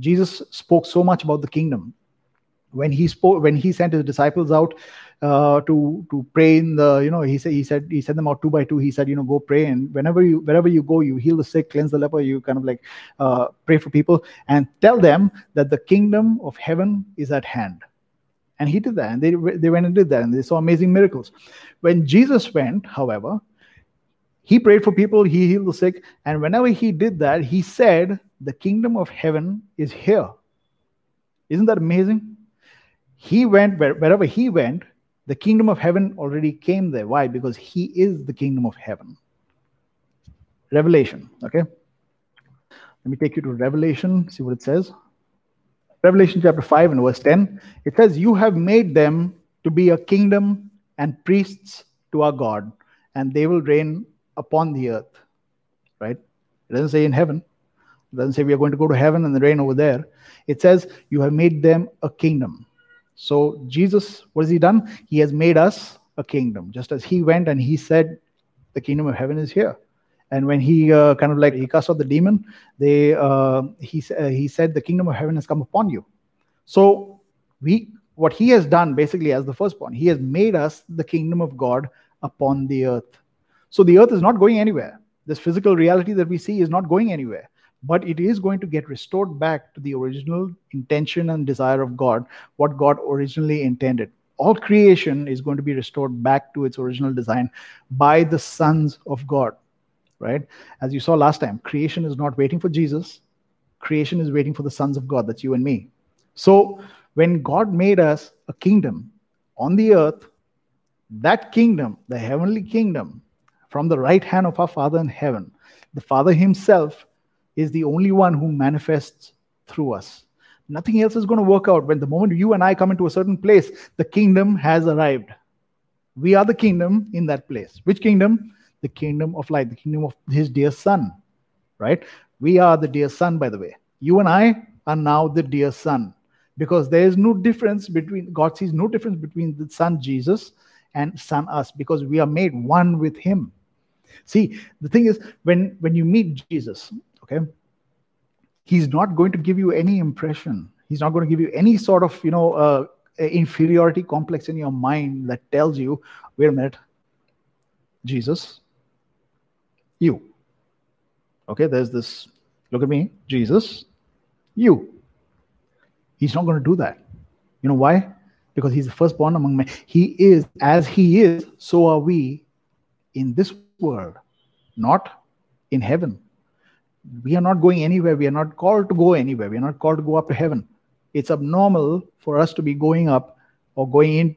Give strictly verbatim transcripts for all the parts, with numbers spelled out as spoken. Jesus spoke so much about the kingdom. When he spoke, when he sent his disciples out uh, to to pray in the, you know, he said he said he sent them out two by two. He said, you know, go pray, and whenever you wherever you go, you heal the sick, cleanse the leper, you kind of like uh, pray for people, and tell them that the kingdom of heaven is at hand. And he did that, and they they went and did that, and they saw amazing miracles. When Jesus went, however, he prayed for people, he healed the sick, and whenever he did that, he said, "The kingdom of heaven is here." Isn't that amazing? He went, wherever he went, the kingdom of heaven already came there. Why? Because he is the kingdom of heaven. Revelation, okay? Let me take you to Revelation, see what it says. Revelation chapter five and verse ten. It says, "You have made them to be a kingdom and priests to our God, and they will reign upon the earth." Right? It doesn't say in heaven. It doesn't say we are going to go to heaven and reign over there. It says, "You have made them a kingdom." So Jesus, what has he done? He has made us a kingdom. Just as he went and he said, the kingdom of heaven is here. And when he uh, kind of like, he cast out the demon, they uh, he, uh, he said, the kingdom of heaven has come upon you. So we, what he has done basically as the firstborn, he has made us the kingdom of God upon the earth. So the earth is not going anywhere. This physical reality that we see is not going anywhere. But it is going to get restored back to the original intention and desire of God, what God originally intended. All creation is going to be restored back to its original design by the sons of God, right? As you saw last time, creation is not waiting for Jesus. Creation is waiting for the sons of God. That's you and me. So when God made us a kingdom on the earth, that kingdom, the heavenly kingdom, from the right hand of our Father in heaven, the Father himself is the only one who manifests through us. Nothing else is going to work out. When the moment you and I come into a certain place, the kingdom has arrived. We are the kingdom in that place. Which kingdom? The kingdom of light, the kingdom of his dear son, right? We are the dear son, by the way. You and I are now the dear son, because there is no difference between, God sees no difference between the son Jesus and son us, because we are made one with him. See, the thing is, when, when you meet Jesus, okay, he's not going to give you any impression. He's not going to give you any sort of, you know, uh, inferiority complex in your mind that tells you, wait a minute, Jesus, you. Okay, there's this, look at me, Jesus, you. He's not going to do that. You know why? Because he's the firstborn among men. He is, as he is, so are we in this world, not in heaven. We are not going anywhere. We are not called to go anywhere. We are not called to go up to heaven. It's abnormal for us to be going up or going in,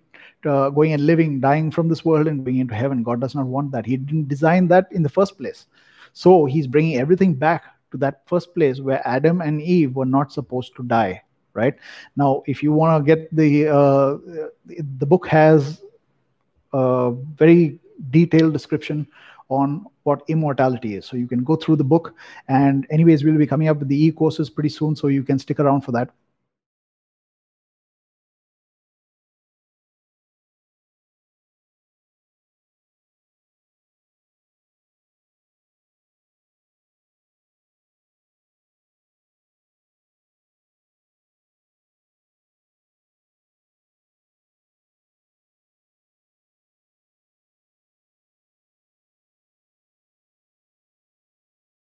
uh, going and living, dying from this world and going into heaven. God does not want that. He didn't design that in the first place. So he's bringing everything back to that first place where Adam and Eve were not supposed to die. Right now, if you want to get the uh, the book has a very detailed description on what immortality is. So you can go through the book, and anyways, we'll be coming up with the e-courses pretty soon, so you can stick around for that.